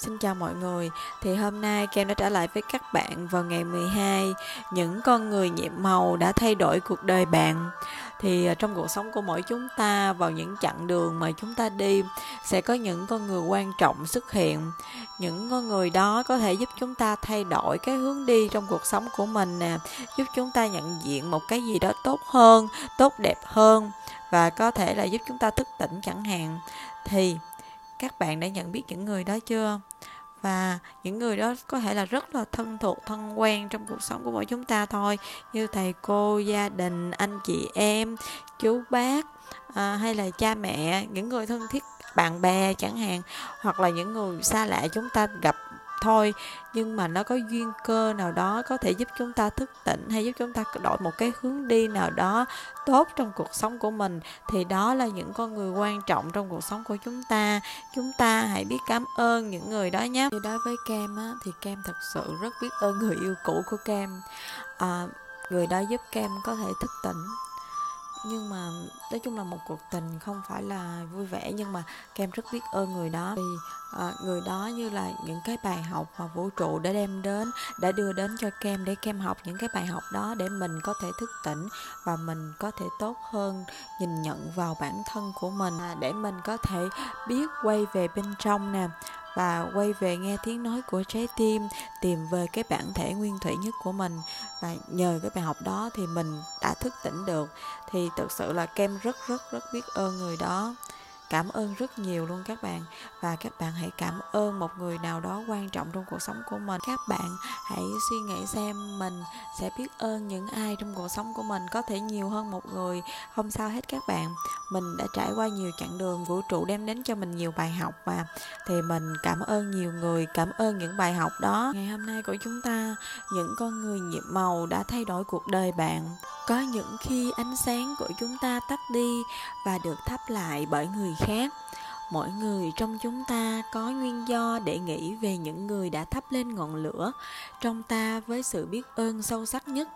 Xin chào mọi người, thì hôm nay Kem đã trở lại với các bạn vào ngày 12. Những con người nhiệm màu đã thay đổi cuộc đời bạn. Thì trong cuộc sống của mỗi chúng ta, vào những chặng đường mà chúng ta đi, sẽ có những con người quan trọng xuất hiện. Những con người đó có thể giúp chúng ta thay đổi cái hướng đi trong cuộc sống của mình nè, giúp chúng ta nhận diện một cái gì đó tốt hơn, tốt đẹp hơn, và có thể là giúp chúng ta thức tỉnh chẳng hạn. Thì các bạn đã nhận biết những người đó chưa? Và những người đó có thể là rất là thân thuộc, thân quen trong cuộc sống của mỗi chúng ta thôi, như thầy cô, gia đình, anh chị em, chú bác, hay là cha mẹ, những người thân thiết, bạn bè chẳng hạn, hoặc là những người xa lạ chúng ta gặp thôi, nhưng mà nó có duyên cơ nào đó có thể giúp chúng ta thức tỉnh hay giúp chúng ta đổi một cái hướng đi nào đó tốt trong cuộc sống của mình, thì đó là những con người quan trọng trong cuộc sống của chúng ta. Chúng ta hãy biết cảm ơn những người đó nhé. Đối với Kem á, thì Kem thật sự rất biết ơn người yêu cũ của Kem. Người đó giúp Kem có thể thức tỉnh. Nhưng mà nói chung là một cuộc tình không phải là vui vẻ, nhưng mà Kem rất biết ơn người đó. Vì người đó như là những cái bài học mà vũ trụ đã đem đến, đã đưa đến cho Kem, để Kem học những cái bài học đó để mình có thể thức tỉnh và mình có thể tốt hơn nhìn nhận vào bản thân của mình, để mình có thể biết quay về bên trong nè, và quay về nghe tiếng nói của trái tim, tìm về cái bản thể nguyên thủy nhất của mình. Và nhờ cái bài học đó thì mình đã thức tỉnh được. Thì thực sự là Kem rất rất rất biết ơn người đó. Cảm ơn rất nhiều luôn các bạn. Và các bạn hãy cảm ơn một người nào đó quan trọng trong cuộc sống của mình. Các bạn hãy suy nghĩ xem mình sẽ biết ơn những ai trong cuộc sống của mình. Có thể nhiều hơn một người, không sao hết các bạn. Mình đã trải qua nhiều chặng đường, vũ trụ đem đến cho mình nhiều bài học mà. Thì mình cảm ơn nhiều người, cảm ơn những bài học đó. Ngày hôm nay của chúng ta, những con người nhiệm màu đã thay đổi cuộc đời bạn. Có những khi ánh sáng của chúng ta tắt đi và được thắp lại bởi người khác. Mỗi người trong chúng ta có nguyên do để nghĩ về những người đã thắp lên ngọn lửa trong ta với sự biết ơn sâu sắc nhất.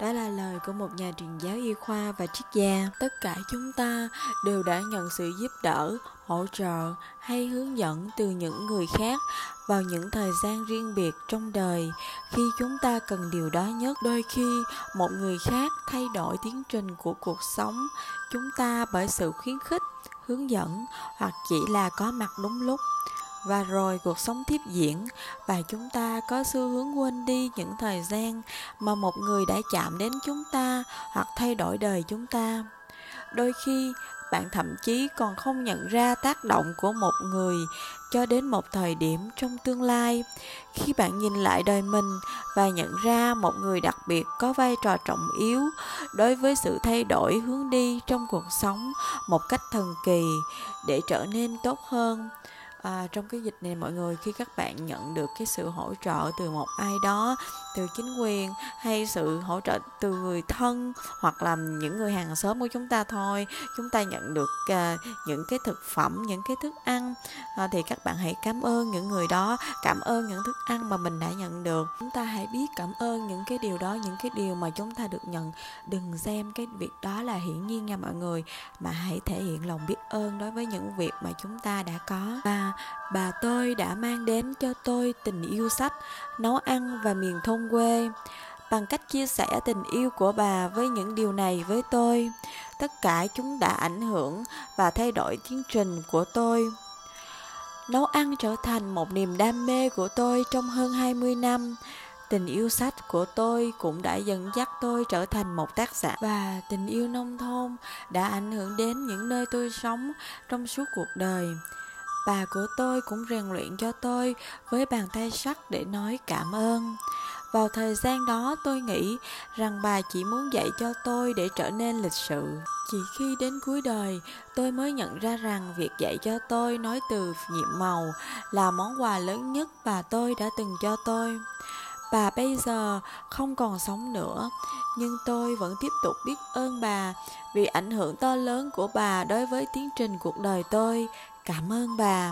Đó là lời của một nhà truyền giáo y khoa và triết gia. Tất cả chúng ta đều đã nhận sự giúp đỡ, hỗ trợ hay hướng dẫn từ những người khác vào những thời gian riêng biệt trong đời, khi chúng ta cần điều đó nhất. Đôi khi một người khác thay đổi tiến trình của cuộc sống chúng ta bởi sự khuyến khích, hướng dẫn, hoặc chỉ là có mặt đúng lúc. Và rồi cuộc sống tiếp diễn, và chúng ta có xu hướng quên đi những thời gian mà một người đã chạm đến chúng ta hoặc thay đổi đời chúng ta. Đôi khi bạn thậm chí còn không nhận ra tác động của một người cho đến một thời điểm trong tương lai. Khi bạn nhìn lại đời mình và nhận ra một người đặc biệt có vai trò trọng yếu đối với sự thay đổi hướng đi trong cuộc sống một cách thần kỳ để trở nên tốt hơn. Trong cái dịch này mọi người, khi các bạn nhận được cái sự hỗ trợ từ một ai đó, từ chính quyền hay sự hỗ trợ từ người thân hoặc là những người hàng xóm của chúng ta thôi, chúng ta nhận được những cái thực phẩm, những cái thức ăn, thì các bạn hãy cảm ơn những người đó, cảm ơn những thức ăn mà mình đã nhận được. Chúng ta hãy biết cảm ơn những cái điều đó, những cái điều mà chúng ta được nhận. Đừng xem cái việc đó là hiển nhiên nha mọi người, mà hãy thể hiện lòng biết ơn đối với những việc mà chúng ta đã có. Và bà tôi đã mang đến cho tôi tình yêu sách, nấu ăn và miền thôn quê. Bằng cách chia sẻ tình yêu của bà với những điều này với tôi, tất cả chúng đã ảnh hưởng và thay đổi tiến trình của tôi. Nấu ăn trở thành một niềm đam mê của tôi trong hơn 20 năm. Tình yêu sách của tôi cũng đã dẫn dắt tôi trở thành một tác giả. Và tình yêu nông thôn đã ảnh hưởng đến những nơi tôi sống trong suốt cuộc đời. Bà của tôi cũng rèn luyện cho tôi với bàn tay sắt để nói cảm ơn. Vào thời gian đó tôi nghĩ rằng bà chỉ muốn dạy cho tôi để trở nên lịch sự. Chỉ khi đến cuối đời tôi mới nhận ra rằng việc dạy cho tôi nói từ nhiệm màu là món quà lớn nhất bà tôi đã từng cho tôi. Bà bây giờ không còn sống nữa, nhưng tôi vẫn tiếp tục biết ơn bà vì ảnh hưởng to lớn của bà đối với tiến trình cuộc đời tôi. Cảm ơn bà.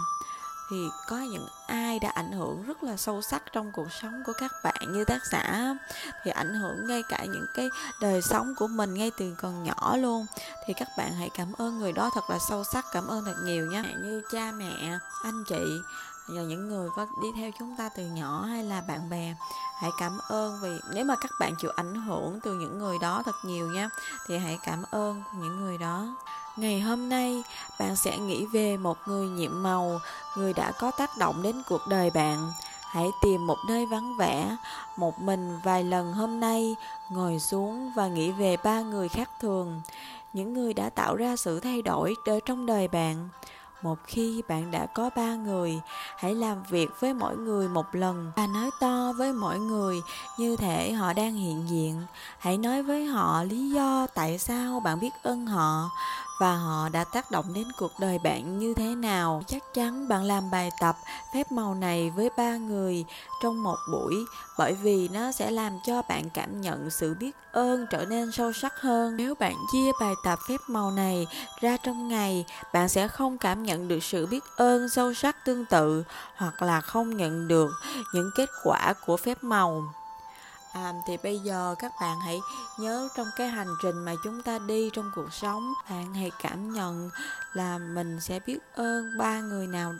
Thì có những ai đã ảnh hưởng rất là sâu sắc trong cuộc sống của các bạn như tác giả, thì ảnh hưởng ngay cả những cái đời sống của mình ngay từ còn nhỏ luôn, thì các bạn hãy cảm ơn người đó thật là sâu sắc, cảm ơn thật nhiều nhé. Như cha mẹ, anh chị, và những người có đi theo chúng ta từ nhỏ hay là bạn bè, hãy cảm ơn. Vì nếu mà các bạn chịu ảnh hưởng từ những người đó thật nhiều nha, thì hãy cảm ơn những người đó. Ngày hôm nay, bạn sẽ nghĩ về một người nhiệm màu, người đã có tác động đến cuộc đời bạn. Hãy tìm một nơi vắng vẻ, một mình vài lần hôm nay, ngồi xuống và nghĩ về 3 người khác thường, những người đã tạo ra sự thay đổi trong đời bạn. Một khi bạn đã có 3 người, hãy làm việc với mỗi người một lần và nói to với mỗi người như thể họ đang hiện diện. Hãy nói với họ lý do tại sao bạn biết ơn họ và họ đã tác động đến cuộc đời bạn như thế nào. Chắc chắn bạn làm bài tập phép màu này với 3 người trong một buổi, bởi vì nó sẽ làm cho bạn cảm nhận sự biết ơn trở nên sâu sắc hơn. Nếu bạn chia bài tập phép màu này ra trong ngày, bạn sẽ không cảm nhận được sự biết ơn sâu sắc tương tự, hoặc là không nhận được những kết quả của phép màu. Thì bây giờ các bạn hãy nhớ, trong cái hành trình mà chúng ta đi trong cuộc sống, bạn hãy cảm nhận là mình sẽ biết ơn 3 người nào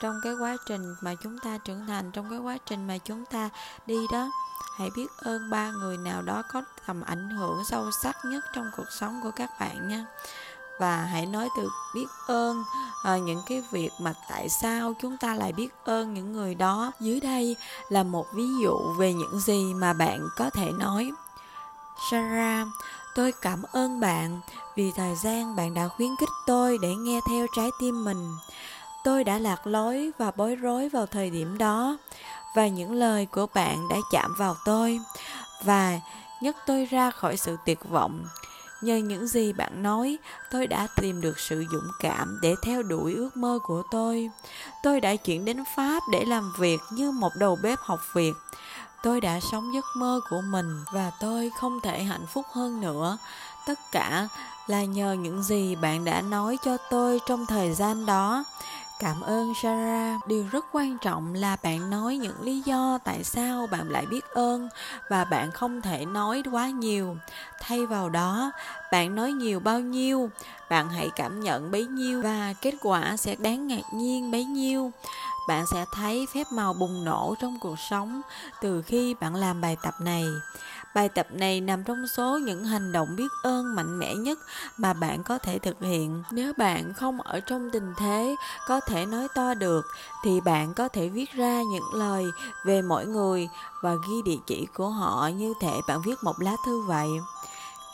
trong cái quá trình mà chúng ta trưởng thành, trong cái quá trình mà chúng ta đi đó. Hãy biết ơn 3 người nào đó có tầm ảnh hưởng sâu sắc nhất trong cuộc sống của các bạn nha. Và hãy nói từ biết ơn những cái việc mà tại sao chúng ta lại biết ơn những người đó. Dưới đây là một ví dụ về những gì mà bạn có thể nói. Sarah, tôi cảm ơn bạn vì thời gian bạn đã khuyến khích tôi để nghe theo trái tim mình. Tôi đã lạc lối và bối rối vào thời điểm đó, và những lời của bạn đã chạm vào tôi và nhấc tôi ra khỏi sự tuyệt vọng. Nhờ những gì bạn nói, tôi đã tìm được sự dũng cảm để theo đuổi ước mơ của tôi. Tôi đã chuyển đến Pháp để làm việc như một đầu bếp học việc. Tôi đã sống giấc mơ của mình và tôi không thể hạnh phúc hơn nữa. Tất cả là nhờ những gì bạn đã nói cho tôi trong thời gian đó. Cảm ơn Sarah. Điều rất quan trọng là bạn nói những lý do tại sao bạn lại biết ơn, và bạn không thể nói quá nhiều. Thay vào đó, bạn nói nhiều bao nhiêu, bạn hãy cảm nhận bấy nhiêu và kết quả sẽ đáng ngạc nhiên bấy nhiêu. Bạn sẽ thấy phép màu bùng nổ trong cuộc sống từ khi bạn làm bài tập này. Bài tập này nằm trong số những hành động biết ơn mạnh mẽ nhất mà bạn có thể thực hiện. Nếu bạn không ở trong tình thế có thể nói to được, thì bạn có thể viết ra những lời về mỗi người và ghi địa chỉ của họ như thể bạn viết một lá thư vậy.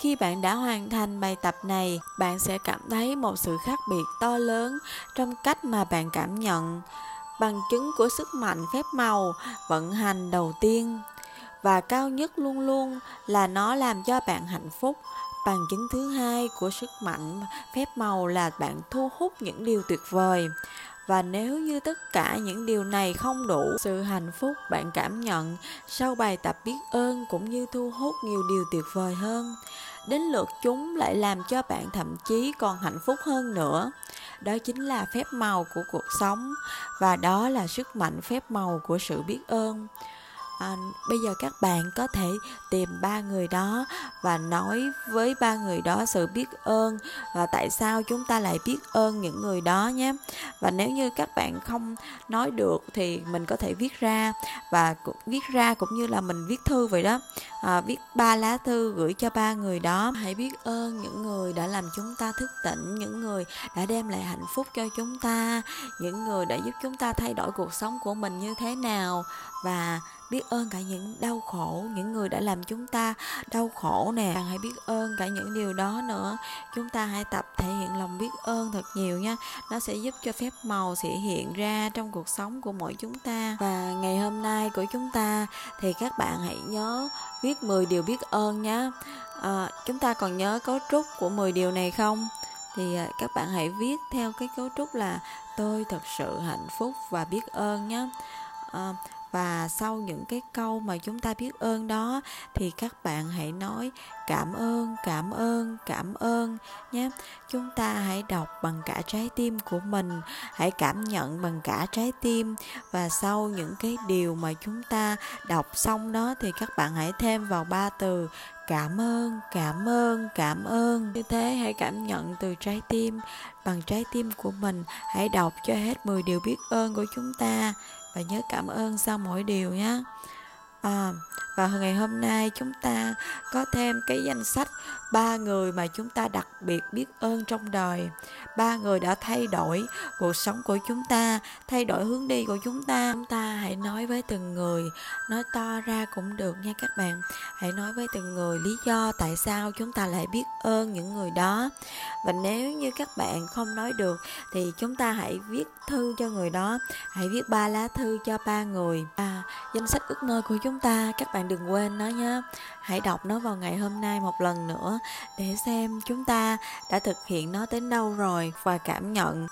Khi bạn đã hoàn thành bài tập này, bạn sẽ cảm thấy một sự khác biệt to lớn trong cách mà bạn cảm nhận. Bằng chứng của sức mạnh phép màu vận hành đầu tiên và cao nhất luôn luôn là nó làm cho bạn hạnh phúc. Bằng chứng thứ hai của sức mạnh phép màu là bạn thu hút những điều tuyệt vời. Và nếu như tất cả những điều này không đủ, sự hạnh phúc bạn cảm nhận sau bài tập biết ơn cũng như thu hút nhiều điều tuyệt vời hơn. Đến lượt chúng lại làm cho bạn thậm chí còn hạnh phúc hơn nữa. Đó chính là phép màu của cuộc sống, và đó là sức mạnh phép màu của sự biết ơn. Bây giờ các bạn có thể tìm 3 người đó và nói với 3 người đó sự biết ơn và tại sao chúng ta lại biết ơn những người đó nhé. Và nếu như các bạn không nói được thì mình có thể viết ra, và viết ra cũng như là mình viết thư vậy đó, viết 3 lá thư gửi cho 3 người đó. Hãy biết ơn những người đã làm chúng ta thức tỉnh, những người đã đem lại hạnh phúc cho chúng ta, những người đã giúp chúng ta thay đổi cuộc sống của mình như thế nào, và biết ơn cả những đau khổ, những người đã làm chúng ta đau khổ nè. Bạn hãy biết ơn cả những điều đó nữa. Chúng ta hãy tập thể hiện lòng biết ơn thật nhiều nha. Nó sẽ giúp cho phép màu sẽ hiện ra trong cuộc sống của mỗi chúng ta. Và ngày hôm nay của chúng ta thì các bạn hãy nhớ viết 10 điều biết ơn nhé. Chúng ta còn nhớ cấu trúc của 10 điều này không? Thì các bạn hãy viết theo cái cấu trúc là tôi thật sự hạnh phúc và biết ơn nhé. Và sau những cái câu mà chúng ta biết ơn đó thì các bạn hãy nói cảm ơn nhé. Chúng ta hãy đọc bằng cả trái tim của mình, hãy cảm nhận bằng cả trái tim. Và sau những cái điều mà chúng ta đọc xong đó thì các bạn hãy thêm vào 3 từ cảm ơn. Như thế hãy cảm nhận từ trái tim, bằng trái tim của mình. Hãy đọc cho hết 10 điều biết ơn của chúng ta và nhớ cảm ơn sau mỗi điều nhé. Và ngày hôm nay chúng ta có thêm cái danh sách 3 người mà chúng ta đặc biệt biết ơn trong đời. 3 người đã thay đổi cuộc sống của chúng ta, thay đổi hướng đi của chúng ta. Chúng ta hãy nói với từng người, nói to ra cũng được nha các bạn. Hãy nói với từng người lý do tại sao chúng ta lại biết ơn những người đó. Và nếu như các bạn không nói được thì chúng ta hãy viết thư cho người đó. Hãy viết 3 lá thư cho 3 người. Danh sách ước mơ của chúng ta, các bạn đừng quên nó nhé. Hãy đọc nó vào ngày hôm nay một lần nữa để xem chúng ta đã thực hiện nó đến đâu rồi, và cảm nhận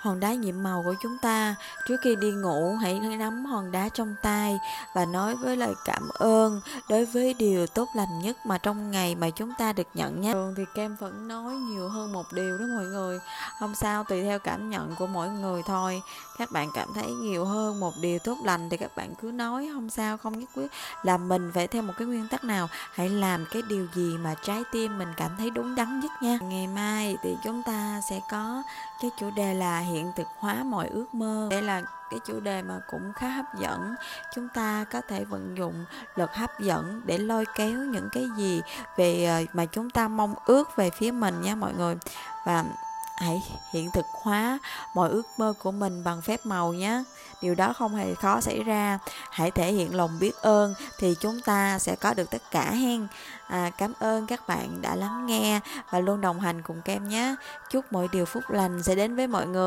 hòn đá nhiệm màu của chúng ta. Trước khi đi ngủ hãy nắm hòn đá trong tay và nói với lời cảm ơn đối với điều tốt lành nhất mà trong ngày mà chúng ta được nhận nhé. Thường thì Kem vẫn nói nhiều hơn một điều đó mọi người. Không sao, tùy theo cảm nhận của mỗi người thôi. Các bạn cảm thấy nhiều hơn một điều tốt lành thì các bạn cứ nói, không sao, không nhất quyết là mình phải theo một cái nguyên tắc nào. Hãy làm cái điều gì mà trái tim mình cảm thấy đúng đắn nhất nha. Ngày mai thì chúng ta sẽ có cái chủ đề là hiện thực hóa mọi ước mơ. Đây là cái chủ đề mà cũng khá hấp dẫn. Chúng ta có thể vận dụng luật hấp dẫn để lôi kéo những cái gì về mà chúng ta mong ước về phía mình nha mọi người. Và hãy hiện thực hóa mọi ước mơ của mình bằng phép màu nhé. Điều đó không hề khó xảy ra. Hãy thể hiện lòng biết ơn thì chúng ta sẽ có được tất cả hen. Cảm ơn các bạn đã lắng nghe và luôn đồng hành cùng Kem nhé. Chúc mọi điều phúc lành sẽ đến với mọi người.